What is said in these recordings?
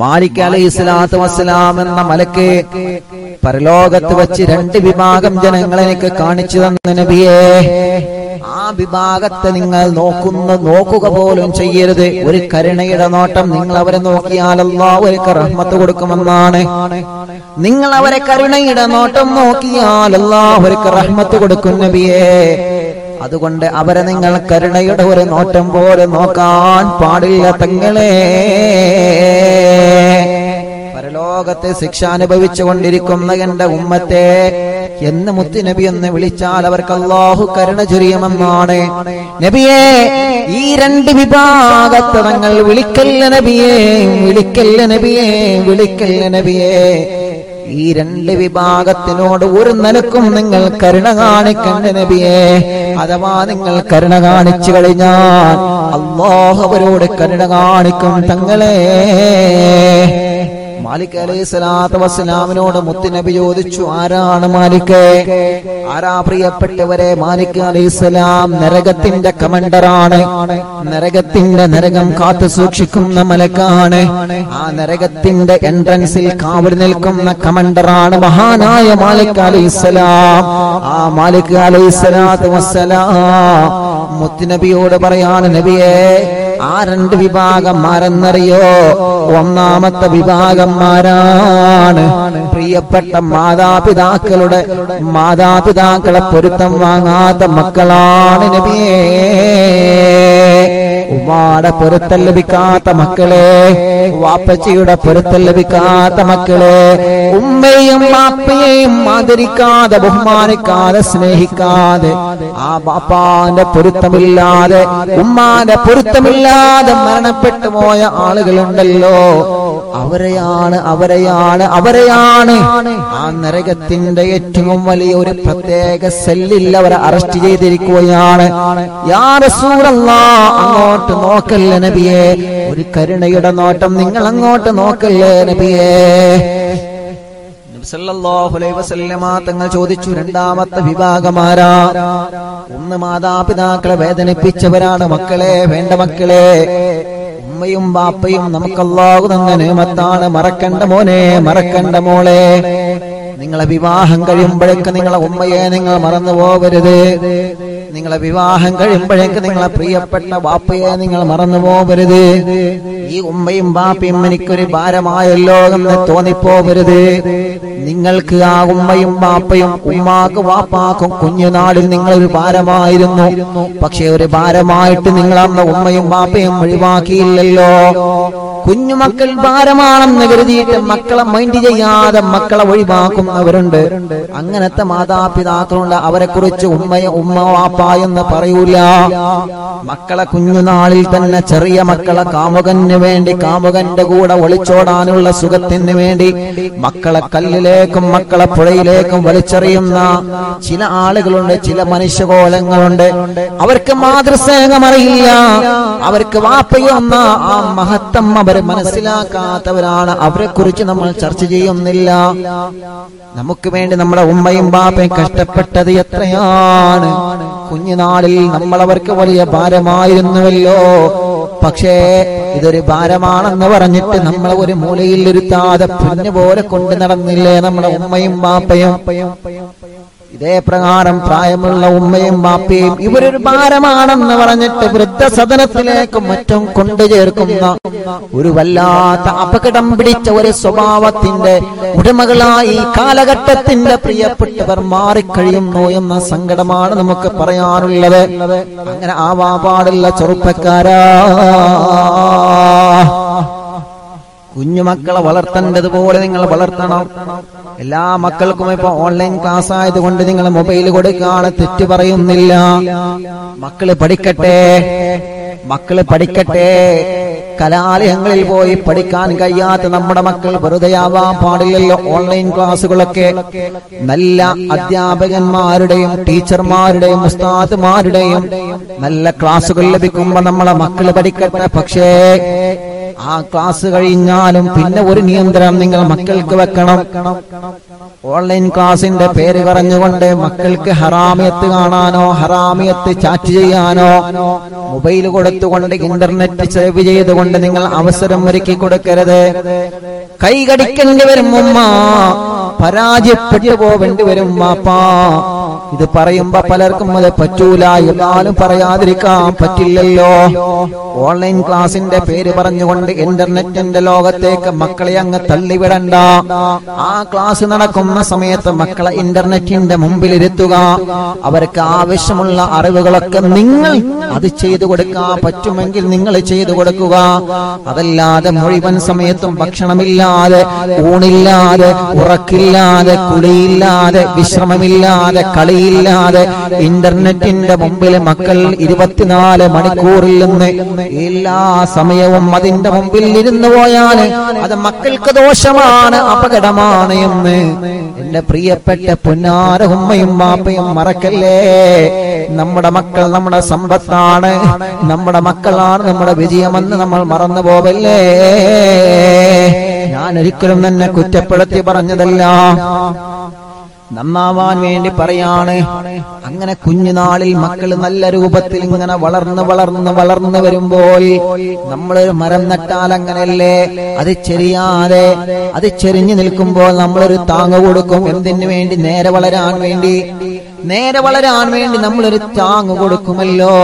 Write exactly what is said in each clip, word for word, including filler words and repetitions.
മാലിക് അലൈഹി സ്വലാത്തു വസ്സലാം എന്ന മലക്ക് പരലോകത്ത് വെച്ച് രണ്ട് വിഭാഗം ജനങ്ങളെ എനിക്ക് കാണിച്ചു തന്ന നബിയേ, ആ വിഭാഗത്തെ നിങ്ങൾ നോക്കുന്ന നോക്കുക പോലും ചെയ്യരുത്. ഒരു കരുണയുടെ നോട്ടം നിങ്ങൾ അവരെ നോക്കിയാൽ അല്ലാഹു അവർക്ക് റഹ്മത്ത് കൊടുക്കുമെന്നാണ്. നിങ്ങൾ അവരെ കരുണയുടെ നോട്ടം നോക്കിയാൽ അല്ലാഹു അവർക്ക് റഹ്മത്ത് കൊടുക്കും നബിയേ. അതുകൊണ്ട് അവരെ നിങ്ങൾ കരുണയുടെ ഒരു നോട്ടം പോലെ നോക്കാൻ പാടില്ല തങ്ങളെ. പരലോകത്തെ ശിക്ഷ അനുഭവിച്ചു കൊണ്ടിരിക്കുന്ന എന്റെ ഉമ്മത്തെ എന്ന് മുത്ത് നബി എന്ന് വിളിച്ചാൽ അവർക്ക് അല്ലാഹു കരുണ ചൊരിയുമെന്നാണ്. നബിയെ, ഈ രണ്ട് വിഭാഗത്തെ തങ്ങൾ വിളിക്കല്ല നബിയെ, വിളിക്കല്ല നബിയെ, വിളിക്കല്ല നബിയെ. ഈ രണ്ട് വിഭാഗത്തിനോട് ഒരു നിലക്കും നിങ്ങൾ കരുണ കാണിക്കണ്ട നബിയെ. അഥവാ നിങ്ങൾ കരുണ കാണിച്ചു കഴിഞ്ഞാൽ അല്ലാഹു അവരോട് കരുണ കാണിക്കും തങ്ങളെ. മാലിക് അലൈഹി സ്വലാത്തു വസ്സലാമിനോട് മുത്ത് നബി ചോദിച്ചു, ആരാണ് മാലിക്? ആരാ പ്രിയപ്പെട്ടവരെ? മാലിക് അലൈഹി സ്വലാം നരകത്തിന്റെ കമാൻഡറാണ്. നരകത്തിന്റെ നരകം കാത്തു സൂക്ഷിക്കുന്ന മലക്കാണ്. ആ നരകത്തിന്റെ എൻട്രൻസിൽ കാവൽ നിൽക്കുന്ന കമാൻഡറാണ് മഹാനായ മാലിക് അലൈഹി സ്വലാം. ആ മാലിക് അലൈഹി സ്വലാത്തു വസ്സലാം മുത്ത് നബിയോട് പറയാണ്, നബിയെ, ആ രണ്ട് വിഭാഗം ആരെന്നറിയോ? ഒന്നാമത്തെ വിഭാഗംമാരാണ് പ്രിയപ്പെട്ട മാതാപിതാക്കളുടെ മാതാപിതാക്കളെ പൊരുത്തം വാങ്ങാത്ത മക്കളാണ് നബിയേ. ഉമ്മാടെ പൊരുത്തം ലഭിക്കാത്ത മക്കളെ, വാപ്പച്ചിയുടെ പൊരുത്തം ലഭിക്കാത്ത മക്കളെ, ഉമ്മയും വാപ്പയെയും ആദരിക്കാതെ ബഹുമാനിക്കാതെ സ്നേഹിക്കാതെ, ആ ബാപ്പാന്റെ പൊരുത്തമില്ലാതെ ഉമ്മാന്റെ പൊരുത്തമില്ലാതെ മരണപ്പെട്ടു പോയ ആളുകളുണ്ടല്ലോ, അവരെയാണ് അവരെയാണ് അവരെയാണ് ആ നരകത്തിന്റെ ഏറ്റവും വലിയ ഒരു പ്രത്യേക സെല്ലിൽ അവരെ അറസ്റ്റ് ചെയ്തിരിക്കുകയാണ്. യാ റസൂലല്ലാഹ്, അങ്ങോട്ട് നോക്കല്ലേ നബിയെ, ഒരു കരുണയുടെ നോട്ടം നിങ്ങൾ അങ്ങോട്ട് നോക്കല്ലേ നബിയെ. സല്ലല്ലാഹു അലൈഹി വസല്ലമ തങ്ങൾ ചോദിച്ചു, രണ്ടാമത്തെ വിഭാഗമാരാ? ഒന്ന്, മാതാപിതാക്കളെ വേദനിപ്പിച്ചവരാണ് മക്കളെ. വേണ്ട മക്കളെ, ഉമ്മയും ബാപ്പയും നമുക്ക് അല്ലാഹു തന്ന നിഅമത്താണ്. മറക്കണ്ട മോനെ, മറക്കണ്ട മോളെ. നിങ്ങളെ വിവാഹം കഴിയുമ്പോഴേക്ക് നിങ്ങളെ ഉമ്മയെ നിങ്ങൾ മറന്നു പോവരുത്. നിങ്ങളെ വിവാഹം കഴിയുമ്പോഴേക്ക് നിങ്ങളെ പ്രിയപ്പെട്ട ബാപ്പയെ നിങ്ങൾ മറന്നു പോവരുത്. ഈ ഉമ്മയും ബാപ്പയും എനിക്കൊരു ഭാരമായല്ലോ എന്ന് തോന്നിപ്പോവരുത്. നിങ്ങൾക്ക് ആ ഉമ്മയും ബാപ്പയും ഉമ്മാക്ക് വാപ്പാക്കും കുഞ്ഞുനാളിൽ നിങ്ങളൊരു ഭാരമായിരുന്നു. പക്ഷെ ഒരു ഭാരമായിട്ട് നിങ്ങൾ അന്ന് ഉമ്മയും ബാപ്പയും ഒഴിവാക്കിയില്ലല്ലോ. കുഞ്ഞുമക്കൾ ഭാരമാണെന്ന് കരുതിയിട്ട് മക്കളെ മൈൻഡ് ചെയ്യാതെ മക്കളെ ഒഴിവാക്കുന്നവരുണ്ട്. അങ്ങനത്തെ മാതാപിതാക്കളുണ്ട്. അവരെ കുറിച്ച് ഉമ്മയെ ഉമ്മ വാപ്പ എന്ന് പറയൂല. മക്കളെ കുഞ്ഞുനാളിൽ തന്നെ ചെറിയ മക്കളെ കാമുകന് വേണ്ടി, കാമുകന്റെ കൂടെ ഒളിച്ചോടാനുള്ള സുഖത്തിന് വേണ്ടി മക്കളെ കല്ലിലേക്കും മക്കളെ പുഴയിലേക്കും വലിച്ചെറിയുന്ന ചില ആളുകളുണ്ട്, ചില മനുഷ്യകോലങ്ങളുണ്ട്. അവർക്ക് മാതൃസ്നേഹം അറിയില്ല. അവർക്ക് വാപ്പയൊന്ന ആ മഹത്തം അവരെ മനസ്സിലാക്കാത്തവരാണ്. അവരെ കുറിച്ച് നമ്മൾ ചർച്ച ചെയ്യുന്നില്ല. നമുക്ക് വേണ്ടി നമ്മുടെ ഉമ്മയും ബാപ്പയും കഷ്ടപ്പെട്ടത് എത്രയാണ്. കുഞ്ഞുനാളിൽ നമ്മളവർക്ക് വലിയ ഭാരമായിരുന്നുവല്ലോ. പക്ഷേ ഇതൊരു ഭാരമാണെന്ന് പറഞ്ഞിട്ട് നമ്മളെ ഒരു മൂലയിൽ ഇരുത്താതെ പൊന്നുപോലെ കൊണ്ടു നടന്നില്ലേ നമ്മുടെ ഉമ്മയും ബാപ്പയും. ഇതേ പ്രകാരം പ്രായമുള്ള ഉമ്മയും ബാപ്പയും ഇവരൊരു ഭാരമാണെന്ന് പറഞ്ഞിട്ട് വൃദ്ധസദനത്തിലേക്ക് മറ്റും കൊണ്ടുചേർക്കുന്ന ഒരു വല്ലാത്ത അപകടം പിടിച്ച ഒരു സ്വഭാവത്തിന്റെ ഉടമകളായി കാലഘട്ടത്തിന്റെ പ്രിയപ്പെട്ടവർ മാറിക്കഴിയുന്നു എന്ന സങ്കടമാണ് നമുക്ക് പറയാനുള്ളത്. അങ്ങനെ ആവാൻ പാടില്ല ചെറുപ്പക്കാരാ. കുഞ്ഞുമക്കളെ വളർത്തേണ്ടതുപോലെ നിങ്ങൾ വളർത്തണം. എല്ലാ മക്കൾക്കും ഇപ്പൊ ഓൺലൈൻ ക്ലാസ് ആയതുകൊണ്ട് നിങ്ങൾ മൊബൈൽ കൊടുക്കാതെ തെറ്റ് പറയുന്നില്ല. മക്കള് പഠിക്കട്ടെ, മക്കള് പഠിക്കട്ടെ. കലാലയങ്ങളിൽ പോയി പഠിക്കാൻ കഴിയാത്ത നമ്മുടെ മക്കൾ വെറുതെയാവാൻ പാടില്ലല്ലോ. ഓൺലൈൻ ക്ലാസ്സുകളൊക്കെ നല്ല അധ്യാപകന്മാരുടെയും ടീച്ചർമാരുടെയും ഉസ്താദുമാരുടെയും നല്ല ക്ലാസ്സുകൾ ലഭിക്കുമ്പോ നമ്മളെ മക്കള് പഠിക്കട്ടെ. പക്ഷേ ആ ക്ലാസ് കഴിഞ്ഞാലും പിന്നെ ഒരു നിയന്ത്രണം നിങ്ങൾ മക്കൾക്ക് വെക്കണം. ഓൺലൈൻ ക്ലാസിന്റെ പേര് പറഞ്ഞുകൊണ്ട് മക്കൾക്ക് ഹറാമിയത്ത് കാണാനോ ഹറാമിയത്ത് ചാറ്റ് ചെയ്യാനോ മൊബൈൽ കൊടുത്തുകൊണ്ട് ഇന്റർനെറ്റ് സേവ് ചെയ്തുകൊണ്ട് നിങ്ങൾ അവസരം ഒരുക്കി കൊടുക്കരുത്. കൈകടിക്കേണ്ടി വരും ഉമ്മ, പരാജയപ്പെട്ടു പോവേണ്ടി വരും വാപ്പാ. ഇത് പറയുമ്പോ പലർക്കും അത് പറ്റൂല, എന്നാലും പറയാതിരിക്കാൻ പറ്റില്ലല്ലോ. ഓൺലൈൻ ക്ലാസിന്റെ പേര് പറഞ്ഞുകൊണ്ട് ഇന്റർനെറ്റിന്റെ ലോകത്തേക്ക് മക്കളെ അങ്ങ് തള്ളിവിടണ്ട. ആ ക്ലാസ് നടക്കുന്ന സമയത്ത് മക്കളെ ഇന്റർനെറ്റിന്റെ മുമ്പിലിരുത്തുക. അവർക്ക് ആവശ്യമുള്ള അറിവുകളൊക്കെ നിങ്ങൾ അത് ചെയ്തു കൊടുക്കുക, പറ്റുമെങ്കിൽ നിങ്ങൾ ചെയ്തു കൊടുക്കുക. അതല്ലാതെ മുഴുവൻ സമയത്തും ഭക്ഷണമില്ലാതെ, ഊണില്ലാതെ, ഉറക്കില്ലാതെ, കുളിയില്ലാതെ, വിശ്രമമില്ലാതെ, കളിയില്ലാതെ ഇന്റർനെറ്റിന്റെ മുമ്പിൽ മക്കൾ ഇരുപത്തിനാല് മണിക്കൂറിൽ നിന്ന് എല്ലാ സമയവും അതിന്റെ മുമ്പിൽ ഇരുന്നു പോയാൽ അത് മക്കൾക്ക് ദോഷമാണ്, അപകടമാണ് എന്ന് എന്റെ പ്രിയപ്പെട്ട പൊന്നാര ഉമ്മയും ബാപ്പയും മറക്കല്ലേ. നമ്മുടെ മക്കൾ നമ്മുടെ സമ്പത്താണ്, നമ്മുടെ മക്കളാണ് നമ്മുടെ വിജയമെന്ന് നമ്മൾ മറന്നു പോവല്ലേ. ഞാൻ ഒരിക്കലും തന്നെ കുറ്റപ്പെടുത്തി പറഞ്ഞതല്ല, നന്നാവാൻ വേണ്ടി പറയാണ്. അങ്ങനെ കുഞ്ഞുനാളിൽ മക്കൾ നല്ല രൂപത്തിൽ ഇങ്ങനെ വളർന്ന് വളർന്ന് വളർന്നു വരുമ്പോൾ നമ്മളൊരു മരം നട്ടാൽ അങ്ങനല്ലേ, അത് ചെറിയാതെ അത് ചെരിഞ്ഞു നിൽക്കുമ്പോൾ നമ്മളൊരു താങ്ങ് കൊടുക്കും. എന്തിനു വേണ്ടി? നേരെ വളരാൻ വേണ്ടി. നേരെ വളരാൻ വേണ്ടി നമ്മളൊരു താങ്ങ് കൊടുക്കുമല്ലോ.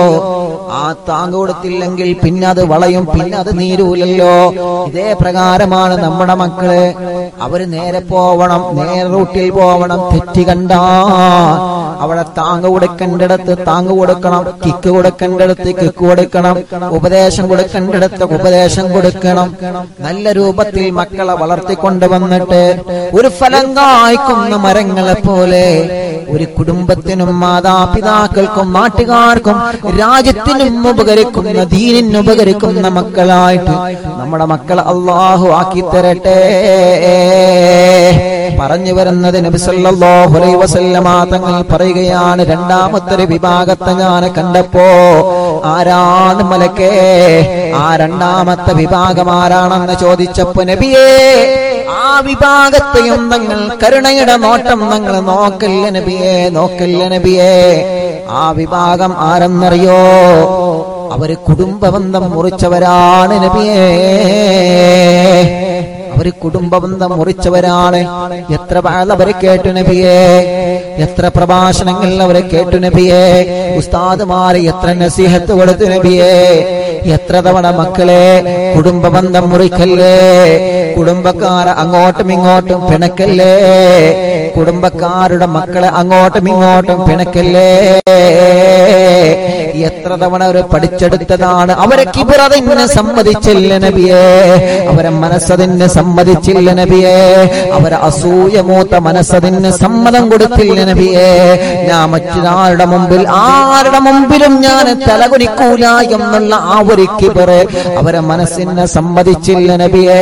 ആ താങ്ങ് കൊടുത്തില്ലെങ്കിൽ പിന്നെ അത് വളയും, പിന്നെ അത് നീരൂലല്ലോ. ഇതേ പ്രകാരമാണ് നമ്മുടെ മക്കള്. അവര് നേരെ പോവണം, നേരെ റൂട്ടിൽ പോവണം. തെറ്റി കണ്ടാ അവിടെ താങ്ങ് കൊടുക്കേണ്ടിടത്ത് താങ്ങ് കൊടുക്കണം, കിക്ക് കൊടുക്കേണ്ടിടത്ത് കിക്ക് കൊടുക്കണം, ഉപദേശം കൊടുക്കേണ്ടിടത്ത് ഉപദേശം കൊടുക്കണം. നല്ല രൂപത്തിൽ മക്കളെ വളർത്തിക്കൊണ്ടുവന്നിട്ട് ഒരു ഫലം കായ്ക്കുന്ന മരങ്ങളെ പോലെ ഒരു കുടുംബത്തിനും മാതാപിതാക്കൾക്കും നാട്ടുകാർക്കും രാജ്യത്തിനും ഉപകരിക്കുന്ന, ദീനിന് ഉപകരിക്കുന്ന മക്കളായിട്ട് നമ്മുടെ മക്കൾ അല്ലാഹു ആക്കി തരട്ടെ. പറഞ്ഞു വരുന്നത് നബി സല്ലല്ലാഹു അലൈഹി വസല്ലമ തങ്ങൾ പറയുകയാണ്, രണ്ടാമത്തെ ഒരു വിഭാഗത്തെ ഞാൻ കണ്ടപ്പോ. ആരാണ് മലക്കേ? ആ രണ്ടാമത്തെ വിഭാഗം ആരാണെന്ന് ചോദിച്ചപ്പോ നബിയേ, ആ വിഭാഗത്തെയും നിങ്ങൾ കരുണയുടെ നോട്ടം നിങ്ങൾ നോക്കല്ല നബിയേ, നോക്കല്ല നബിയേ. ആ വിഭാഗം ആരെന്നറിയോ? അവര് കുടുംബബന്ധം മുറിച്ചവരാണ് നബിയേ. അവര് കുടുംബബന്ധം മുറിച്ചവരാണ്. എത്ര വാൾ അവര് കേട്ടു നബിയേ, എത്ര പ്രഭാഷണങ്ങൾ അവര് കേട്ടു നബിയേ, ഉസ്താദുമാരെ എത്ര നസീഹത്ത് കൊടുത്തു നബിയേ. എത്ര തവണ മക്കളെ കുടുംബബന്ധം മുറിക്കല്ലേ, കുടുംബക്കാർ അങ്ങോട്ടും ഇങ്ങോട്ടും പിണക്കല്ലേ, കുടുംബക്കാരുടെ മക്കളെ അങ്ങോട്ടും ഇങ്ങോട്ടും പിണക്കല്ലേ. എത്ര തവണ അവര് പഠിച്ചെടുത്തതാണ്, അവരെ കിബർ അതിനെ സമ്മതിച്ചില്ല നബിയേ, അവരെ മനസ്സതിനെ സമ്മതിച്ചില്ല നബിയേ, അവരെ അസൂയ മൂത്ത മനസ്സതിന് സമ്മതം കൊടുത്തില്ല നബിയേ. ഞാൻ മറ്റൊരാളുടെ മുമ്പിൽ ആരുടെ മുമ്പിലും ഞാൻ തലകുനിക്കൂല എന്നുള്ള ആ ഒരു കിബർ അവരെ മനസ്സിനെ സമ്മതിച്ചില്ല നബിയേ.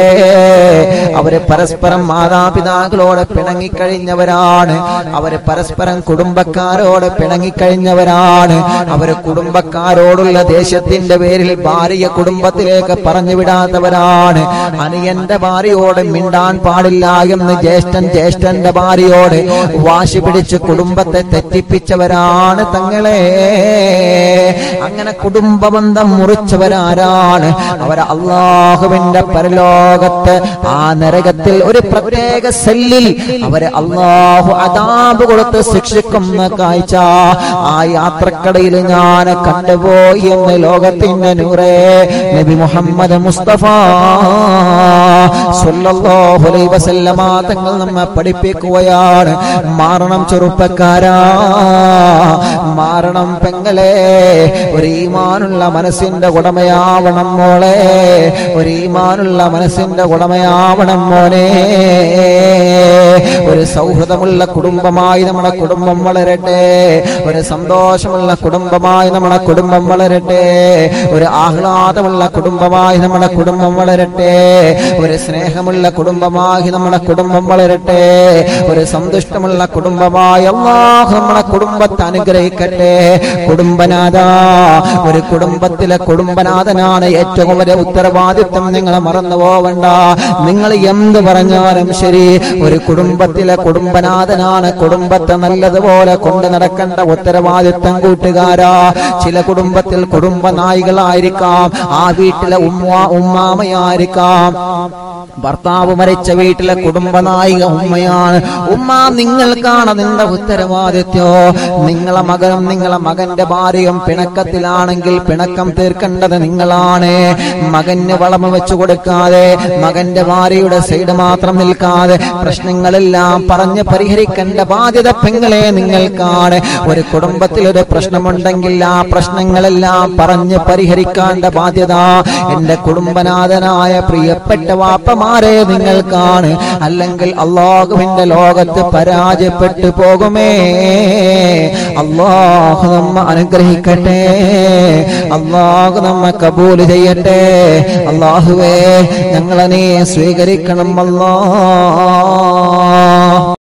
അവര് പരസ്പരം മാതാപിതാക്കളോട് പിണങ്ങിക്കഴിഞ്ഞവരാണ്, അവര് പരസ്പരം കുടുംബക്കാരോട് പിണങ്ങിക്കഴിഞ്ഞവരാണ്. അവര് കുടുംബക്കാരോടുള്ള ദേശത്തിന്റെ പേരിൽ ഭാര്യ കുടുംബത്തിലേക്ക് പറഞ്ഞു വിടാത്തവരാണ്. അനിയന്റെ ഭാര്യയോട് മിണ്ടാൻ പാടില്ല എന്ന് ജ്യേഷ്ഠൻ ജ്യേഷ്ഠന്റെ ഭാര്യയോട് വാശി പിടിച്ച് കുടുംബത്തെ തെറ്റിപ്പിച്ചവരാണ് തങ്ങളെ. അങ്ങനെ കുടുംബബന്ധം മുറിച്ചവരാരാണ്? അവരെ അള്ളാഹുവിന്റെ പരലോകത്ത് ആ നരകത്തിൽ ഒരു പ്രത്യേക സെല്ലിൽ അവരെ അള്ളാഹു അദാബ് കൊടുത്ത് ശിക്ഷിക്കുന്ന കാഴ്ച ആ യാത്രക്കടയിൽ ഞാൻ കണ്ടുപോയി എന്ന് ലോകത്തിന്റെ നൂറേ നബി മുഹമ്മദ് മുസ്തഫ സല്ലല്ലാഹു അലൈഹി വസല്ലമ തങ്ങൾ നമ്മെ പഠിപ്പിക്കുകയാണ്. മാറണം ചെറുപ്പക്കാരാ, മാറണം പെങ്ങളെ. ഒരു ഈമാനുള്ള മനസ്സിന്റെ ഉടമയാവണം മോളെ, ഒരു ഈമാനുള്ള മനസ്സിന്റെ ഉടമയാവണം മോനെ. ഒരു സൗഹൃദമുള്ള കുടുംബമായി നമ്മുടെ കുടുംബം വളരട്ടെ, ഒരു സന്തോഷമുള്ള കുടുംബം കുടുംബമായി നമ്മുടെ കുടുംബം വളരട്ടെ, ഒരു ആഹ്ലാദമുള്ള കുടുംബമായി നമ്മുടെ കുടുംബം വളരട്ടെ, ഒരു സ്നേഹമുള്ള കുടുംബമായി നമ്മുടെ കുടുംബം വളരട്ടെ, ഒരു സന്തുഷ്ടമുള്ള കുടുംബമായി അല്ലാഹു നമ്മുടെ കുടുംബത്തെ അനുഗ്രഹിക്കട്ടെ. കുടുംബനാഥ, ഒരു കുടുംബത്തിലെ കുടുംബനാഥനാണ് ഏറ്റവും വലിയ ഉത്തരവാദിത്വം. നിങ്ങൾ മറന്നു പോവണ്ട. നിങ്ങൾ എന്ത് പറഞ്ഞാലും ശരി, ഒരു കുടുംബത്തിലെ കുടുംബനാഥനാണ് കുടുംബത്തെ നല്ലതുപോലെ കൊണ്ടു നടക്കേണ്ട ഉത്തരവാദിത്വം. കൂട്ടുകാരാ, ചില കുടുംബത്തിൽ കുടുംബനായികളായിരിക്കാം, ആ വീട്ടിലെ ഉമ്മ ഉമ്മാമയായിരിക്കാം. ഭർത്താവ് മരിച്ച വീട്ടിലെ കുടുംബനായിക ഉമ്മയാണ്. ഉമ്മ, നിങ്ങൾക്കാണ് നിങ്ങളുടെ ഉത്തരവാദിത്വം. നിങ്ങളെ മകനും നിങ്ങളെ മകന്റെ ഭാര്യയും പിണക്കത്തിലാണെങ്കിൽ പിണക്കം തീർക്കേണ്ടത് നിങ്ങളാണ്. മകന് വളമ വെച്ചു കൊടുക്കാതെ, മകന്റെ ഭാര്യയുടെ സൈഡ് മാത്രം നിൽക്കാതെ, പ്രശ്നങ്ങളെല്ലാം പറഞ്ഞ് പരിഹരിക്കേണ്ട ബാധ്യത പെങ്ങളെ നിങ്ങൾക്കാണ്. ഒരു കുടുംബത്തിലൊരു പ്രശ്നമുണ്ടെങ്കിൽ ആ പ്രശ്നങ്ങളെല്ലാം പറഞ്ഞ് പരിഹരിക്കേണ്ട ബാധ്യത എന്റെ കുടുംബനാഥനായ പ്രിയപ്പെട്ട വാപ്പമാരെ നിങ്ങൾക്കാണ്. അല്ലെങ്കിൽ അള്ളാഹുവിന്റെ ലോകത്ത് പരാജയപ്പെട്ടു പോകുമേ. അള്ളാഹു നമ്മെ അനുഗ്രഹിക്കട്ടെ. അള്ളാഹു നമ്മെ കബൂൽ ചെയ്യട്ടെ. അള്ളാഹുവേ, ഞങ്ങളെ നീ സ്വീകരിക്കണം അല്ലാഹ്.